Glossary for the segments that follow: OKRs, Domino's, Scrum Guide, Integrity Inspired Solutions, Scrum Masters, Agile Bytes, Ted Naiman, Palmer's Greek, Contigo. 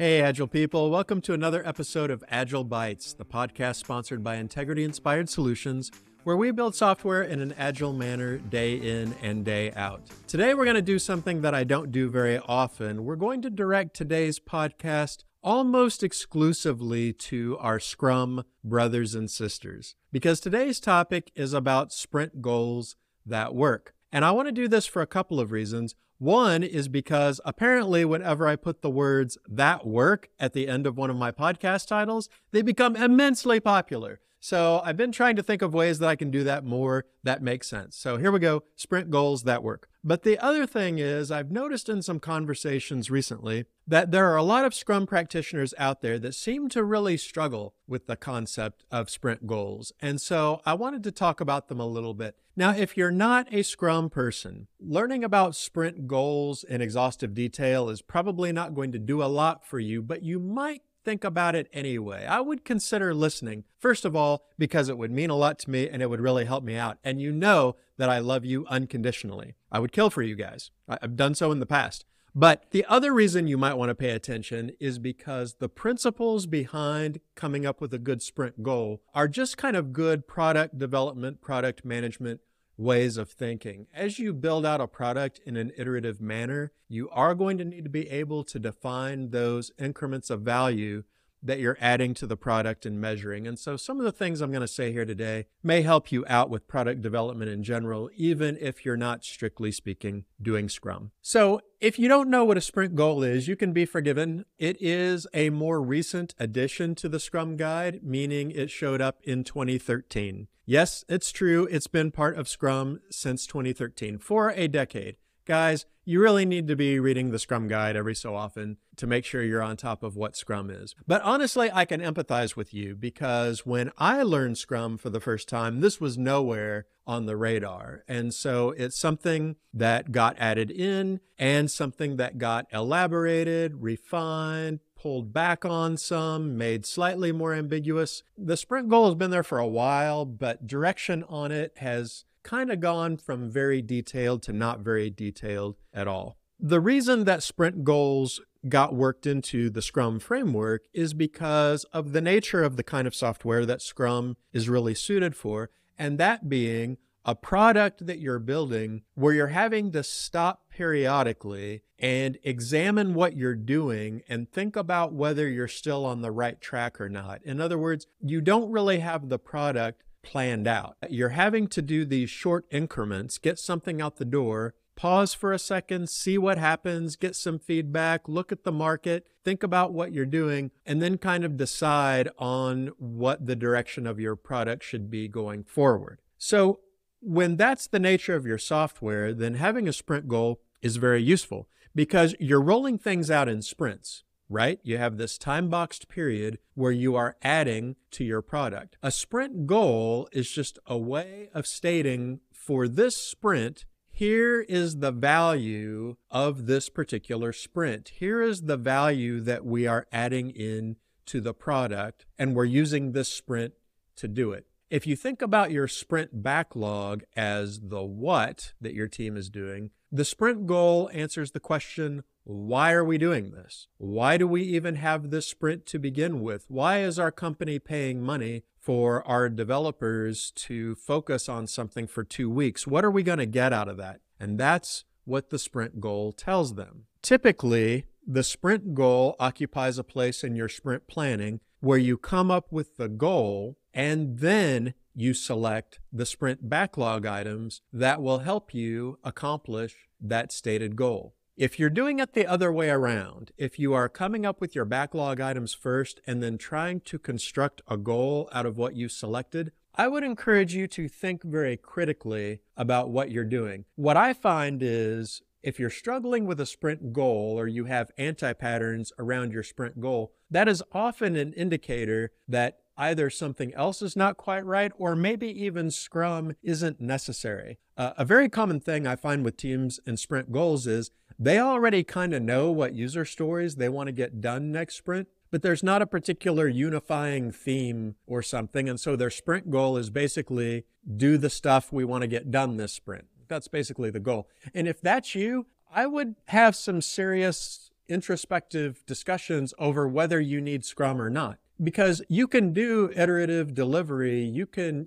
Hey, Agile people, welcome to another episode of Agile Bytes, the podcast sponsored by Integrity Inspired Solutions, where we build software in an agile manner day in and day out. Today, we're going to do something that I don't do very often. We're going to direct today's podcast almost exclusively to our Scrum brothers and sisters, because today's topic is about sprint goals that work. And I want to do this for a couple of reasons. One is because apparently whenever I put the words "that work" at the end of one of my podcast titles, they become immensely popular. So I've been trying to think of ways that I can do that more that makes sense. So here we go, sprint goals that work. But the other thing is I've noticed in some conversations recently that there are a lot of Scrum practitioners out there that seem to really struggle with the concept of sprint goals. And so I wanted to talk about them a little bit. Now, if you're not a Scrum person, learning about sprint goals in exhaustive detail is probably not going to do a lot for you, but you might think about it anyway. I would consider listening, first of all, because it would mean a lot to me and it would really help me out. And you know that I love you unconditionally. I would kill for you guys. I've done so in the past. But the other reason you might want to pay attention is because the principles behind coming up with a good sprint goal are just kind of good product development, product management ways of thinking. As you build out a product in an iterative manner, you are going to need to be able to define those increments of value that you're adding to the product and measuring. And so some of the things I'm going to say here today may help you out with product development in general, even if you're not, strictly speaking, doing Scrum. So if you don't know what a sprint goal is, you can be forgiven. It is a more recent addition to the Scrum Guide, meaning it showed up in 2013. Yes, it's true. It's been part of Scrum since 2013 for a decade. Guys, you really need to be reading the Scrum Guide every so often to make sure you're on top of what Scrum is. But honestly, I can empathize with you because when I learned Scrum for the first time, this was nowhere on the radar. And so it's something that got added in and something that got elaborated, refined, pulled back on some, made slightly more ambiguous. The sprint goal has been there for a while, but direction on it has kind of gone from very detailed to not very detailed at all. The reason that sprint goals got worked into the Scrum framework is because of the nature of the kind of software that Scrum is really suited for, and that being a product that you're building where you're having to stop periodically and examine what you're doing and think about whether you're still on the right track or not. In other words, you don't really have the product planned out. You're having to do these short increments, get something out the door, pause for a second, see what happens, get some feedback, look at the market, think about what you're doing, and then kind of decide on what the direction of your product should be going forward. So when that's the nature of your software, then having a sprint goal is very useful because you're rolling things out in sprints, right? You have this time-boxed period where you are adding to your product. A sprint goal is just a way of stating, for this sprint, here is the value of this particular sprint. Here is the value that we are adding in to the product, and we're using this sprint to do it. If you think about your sprint backlog as the what that your team is doing, the sprint goal answers the question, why are we doing this? Why do we even have this sprint to begin with? Why is our company paying money for our developers to focus on something for 2 weeks? What are we going to get out of that? And that's what the sprint goal tells them. Typically, the sprint goal occupies a place in your sprint planning where you come up with the goal and then you select the sprint backlog items that will help you accomplish that stated goal. If you're doing it the other way around, if you are coming up with your backlog items first and then trying to construct a goal out of what you selected, I would encourage you to think very critically about what you're doing. What I find is if you're struggling with a sprint goal or you have anti-patterns around your sprint goal, that is often an indicator that either something else is not quite right, or maybe even Scrum isn't necessary. A very common thing I find with teams and sprint goals is they already kind of know what user stories they want to get done next sprint, but there's not a particular unifying theme or something. And so their sprint goal is basically do the stuff we want to get done this sprint. That's basically the goal. And if that's you, I would have some serious introspective discussions over whether you need Scrum or not. Because you can do iterative delivery, you can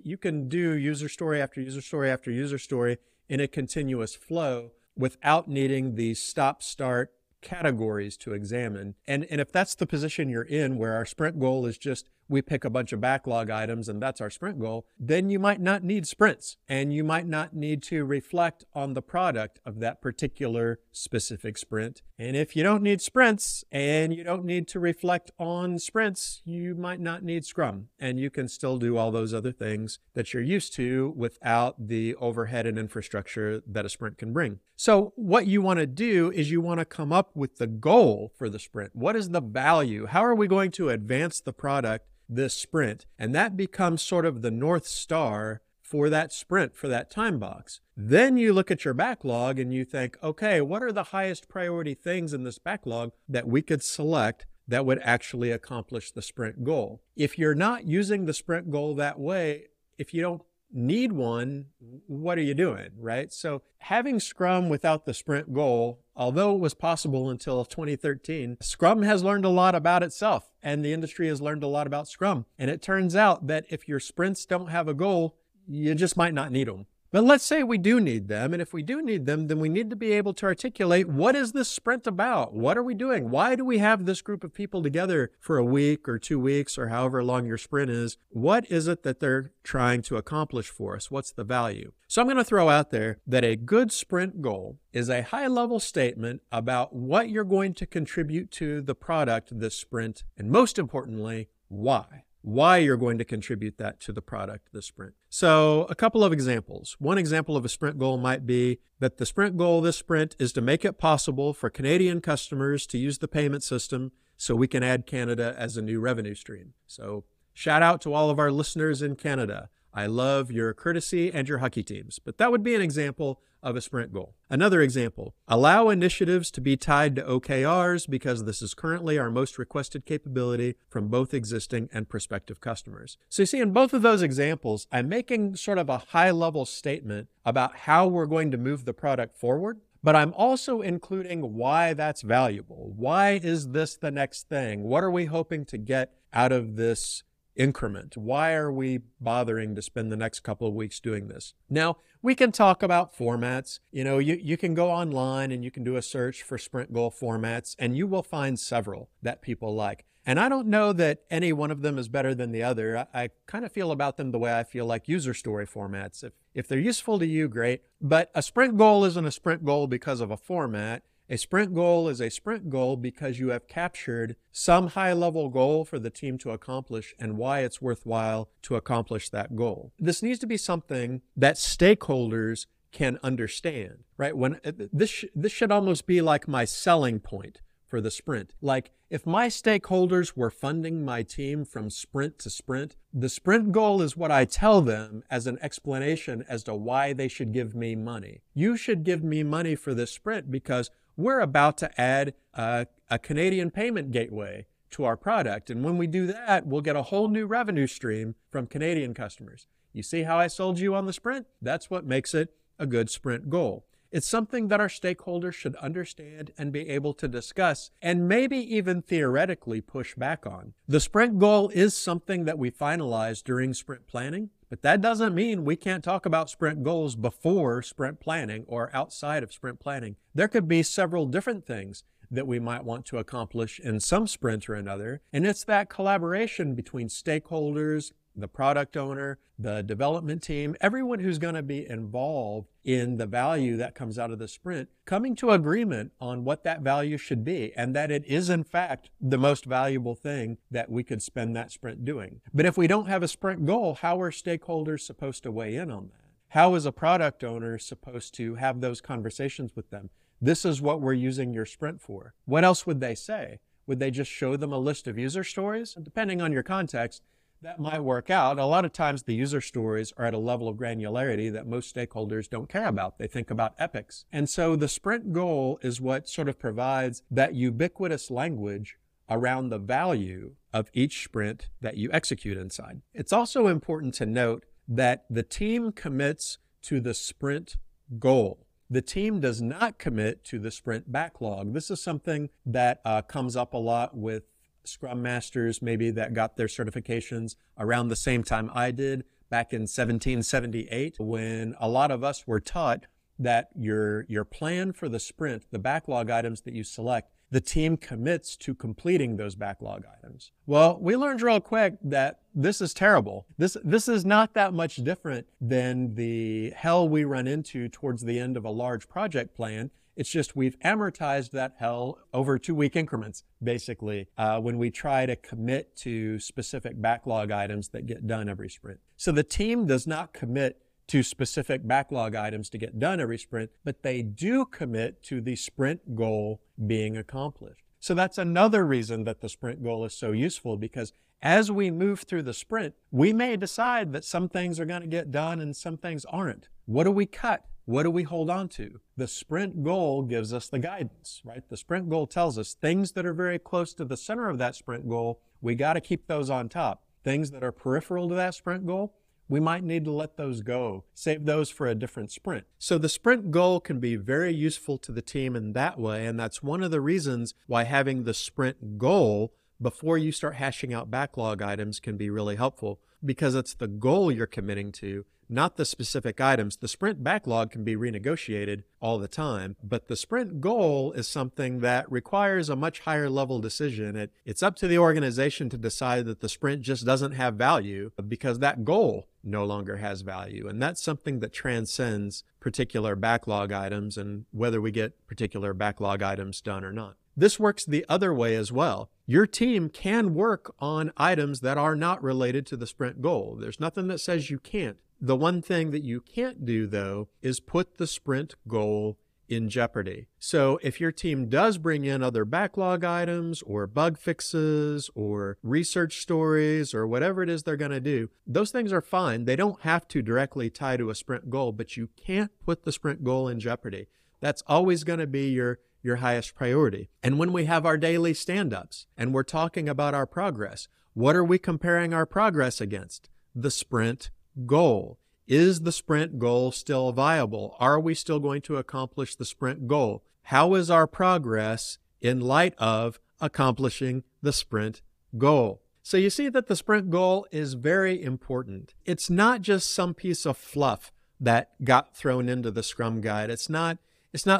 do user story after user story after user story in a continuous flow without needing the stop-start categories to examine. And if that's the position you're in, where our sprint goal is just we pick a bunch of backlog items and that's our sprint goal, then you might not need sprints and you might not need to reflect on the product of that particular specific sprint. And if you don't need sprints and you don't need to reflect on sprints, you might not need Scrum, and you can still do all those other things that you're used to without the overhead and infrastructure that a sprint can bring. So what you want to do is you want to come up with the goal for the sprint. What is the value? How are we going to advance the product this sprint? And that becomes sort of the North Star for that sprint, for that time box. Then you look at your backlog and you think, okay, what are the highest priority things in this backlog that we could select that would actually accomplish the sprint goal? If you're not using the sprint goal that way, if you don't need one, what are you doing, right? So having Scrum without the sprint goal, although it was possible until 2013, Scrum has learned a lot about itself and the industry has learned a lot about Scrum. And it turns out that if your sprints don't have a goal, you just might not need them. But let's say we do need them. And if we do need them, then we need to be able to articulate, what is this sprint about? What are we doing? Why do we have this group of people together for a week or 2 weeks or however long your sprint is? What is it that they're trying to accomplish for us? What's the value? So I'm going to throw out there that a good sprint goal is a high-level statement about what you're going to contribute to the product this sprint, and most importantly, why. Why you're going to contribute that to the product, the sprint. So a couple of examples. One example of a sprint goal might be that the sprint goal this sprint is to make it possible for Canadian customers to use the payment system so we can add Canada as a new revenue stream. So shout out to all of our listeners in Canada. I love your courtesy and your hockey teams, but that would be an example of a sprint goal. Another example, allow initiatives to be tied to OKRs because this is currently our most requested capability from both existing and prospective customers. So you see, in both of those examples, I'm making sort of a high-level statement about how we're going to move the product forward, but I'm also including why that's valuable. Why is this the next thing? What are we hoping to get out of this increment? Why are we bothering to spend the next couple of weeks doing this? Now, we can talk about formats. You know, you can go online and you can do a search for sprint goal formats, and you will find several that people like. And I don't know that any one of them is better than the other. I kind of feel about them the way I feel like user story formats. If they're useful to you, great. But a sprint goal isn't a sprint goal because of a format. A sprint goal is a sprint goal because you have captured some high-level goal for the team to accomplish and why it's worthwhile to accomplish that goal. This needs to be something that stakeholders can understand, right? When this should almost be like my selling point for the sprint. Like, if my stakeholders were funding my team from sprint to sprint, the sprint goal is what I tell them as an explanation as to why they should give me money. You should give me money for this sprint because we're about to add a Canadian payment gateway to our product. And when we do that, we'll get a whole new revenue stream from Canadian customers. You see how I sold you on the sprint? That's what makes it a good sprint goal. It's something that our stakeholders should understand and be able to discuss and maybe even theoretically push back on. The sprint goal is something that we finalize during sprint planning, but that doesn't mean we can't talk about sprint goals before sprint planning or outside of sprint planning. There could be several different things that we might want to accomplish in some sprint or another, and it's that collaboration between stakeholders, the product owner, the development team, everyone who's going to be involved in the value that comes out of the sprint, coming to agreement on what that value should be and that it is, in fact, the most valuable thing that we could spend that sprint doing. But if we don't have a sprint goal, how are stakeholders supposed to weigh in on that? How is a product owner supposed to have those conversations with them? This is what we're using your sprint for. What else would they say? Would they just show them a list of user stories? Depending on your context, that might work out. A lot of times the user stories are at a level of granularity that most stakeholders don't care about. They think about epics. And so the sprint goal is what sort of provides that ubiquitous language around the value of each sprint that you execute inside. It's also important to note that the team commits to the sprint goal. The team does not commit to the sprint backlog. This is something that comes up a lot with Scrum Masters, maybe that got their certifications around the same time I did, back in 1778, when a lot of us were taught that your plan for the sprint, the backlog items that you select, the team commits to completing those backlog items. Well, we learned real quick that this is terrible. This is not that much different than the hell we run into towards the end of a large project plan. It's just we've amortized that hell over 2-week increments, basically, when we try to commit to specific backlog items that get done every sprint. So the team does not commit to specific backlog items to get done every sprint, but they do commit to the sprint goal being accomplished. So that's another reason that the sprint goal is so useful, because as we move through the sprint, we may decide that some things are going to get done and some things aren't. What do we cut? What do we hold on to? The sprint goal gives us the guidance, right? The sprint goal tells us things that are very close to the center of that sprint goal, we got to keep those on top. Things that are peripheral to that sprint goal, we might need to let those go, save those for a different sprint. So the sprint goal can be very useful to the team in that way, and that's one of the reasons why having the sprint goal before you start hashing out backlog items can be really helpful, because it's the goal you're committing to, not the specific items. The sprint backlog can be renegotiated all the time, but the sprint goal is something that requires a much higher level decision. It's up to the organization to decide that the sprint just doesn't have value because that goal no longer has value. And that's something that transcends particular backlog items and whether we get particular backlog items done or not. This works the other way as well. Your team can work on items that are not related to the sprint goal. There's nothing that says you can't. The one thing that you can't do, though, is put the sprint goal in jeopardy. So if your team does bring in other backlog items or bug fixes or research stories or whatever it is they're going to do, those things are fine. They don't have to directly tie to a sprint goal, but you can't put the sprint goal in jeopardy. That's always going to be your highest priority. And when we have our daily stand-ups and we're talking about our progress, what are we comparing our progress against? The sprint goal. Is the sprint goal still viable? Are we still going to accomplish the sprint goal? How is our progress in light of accomplishing the sprint goal? So you see that the sprint goal is very important. It's not just some piece of fluff that got thrown into the Scrum Guide. It's not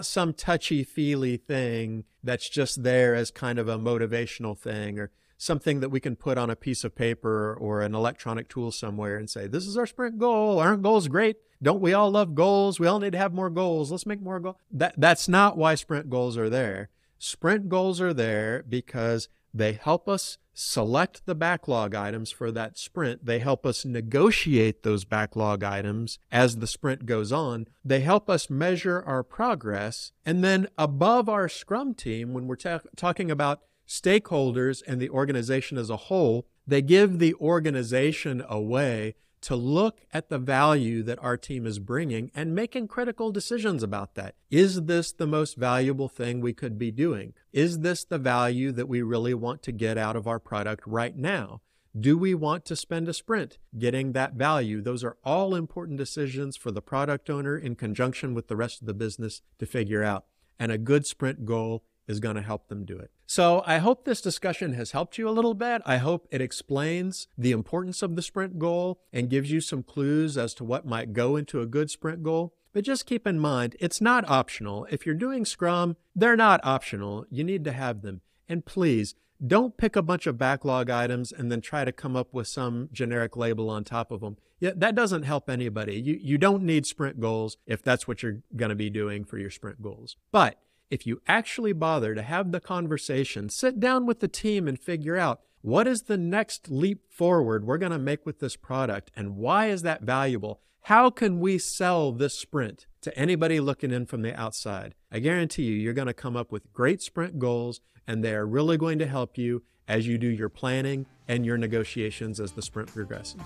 some touchy-feely thing that's just there as kind of a motivational thing or something that we can put on a piece of paper or an electronic tool somewhere and say, this is our sprint goal. Aren't goals great? Don't we all love goals? We all need to have more goals. Let's make more goals. That's not why sprint goals are there. Sprint goals are there because they help us select the backlog items for that sprint. They help us negotiate those backlog items as the sprint goes on. They help us measure our progress. And then above our Scrum team, when we're talking about stakeholders and the organization as a whole, they give the organization a way to look at the value that our team is bringing and making critical decisions about that. Is this the most valuable thing we could be doing? Is this the value that we really want to get out of our product right now? Do we want to spend a sprint getting that value? Those are all important decisions for the product owner in conjunction with the rest of the business to figure out. And a good sprint goal is going to help them do it. So I hope this discussion has helped you a little bit. I hope it explains the importance of the sprint goal and gives you some clues as to what might go into a good sprint goal. But just keep in mind, it's not optional. If you're doing Scrum, they're not optional. You need to have them. And please, don't pick a bunch of backlog items and then try to come up with some generic label on top of them. Yeah, that doesn't help anybody. You don't need sprint goals if that's what you're going to be doing for your sprint goals. But if you actually bother to have the conversation, sit down with the team and figure out what is the next leap forward we're going to make with this product and why is that valuable? How can we sell this sprint to anybody looking in from the outside? I guarantee you, you're going to come up with great sprint goals, and they are really going to help you as you do your planning and your negotiations as the sprint progresses.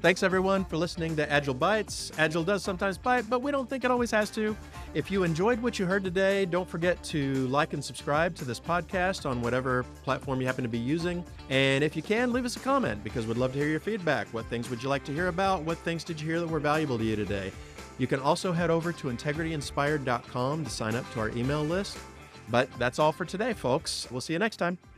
Thanks everyone for listening to Agile Bytes. Agile does sometimes bite, but we don't think it always has to. If you enjoyed what you heard today, don't forget to like and subscribe to this podcast on whatever platform you happen to be using. And if you can, leave us a comment because we'd love to hear your feedback. What things would you like to hear about? What things did you hear that were valuable to you today? You can also head over to integrityinspired.com to sign up to our email list. But that's all for today, folks. We'll see you next time.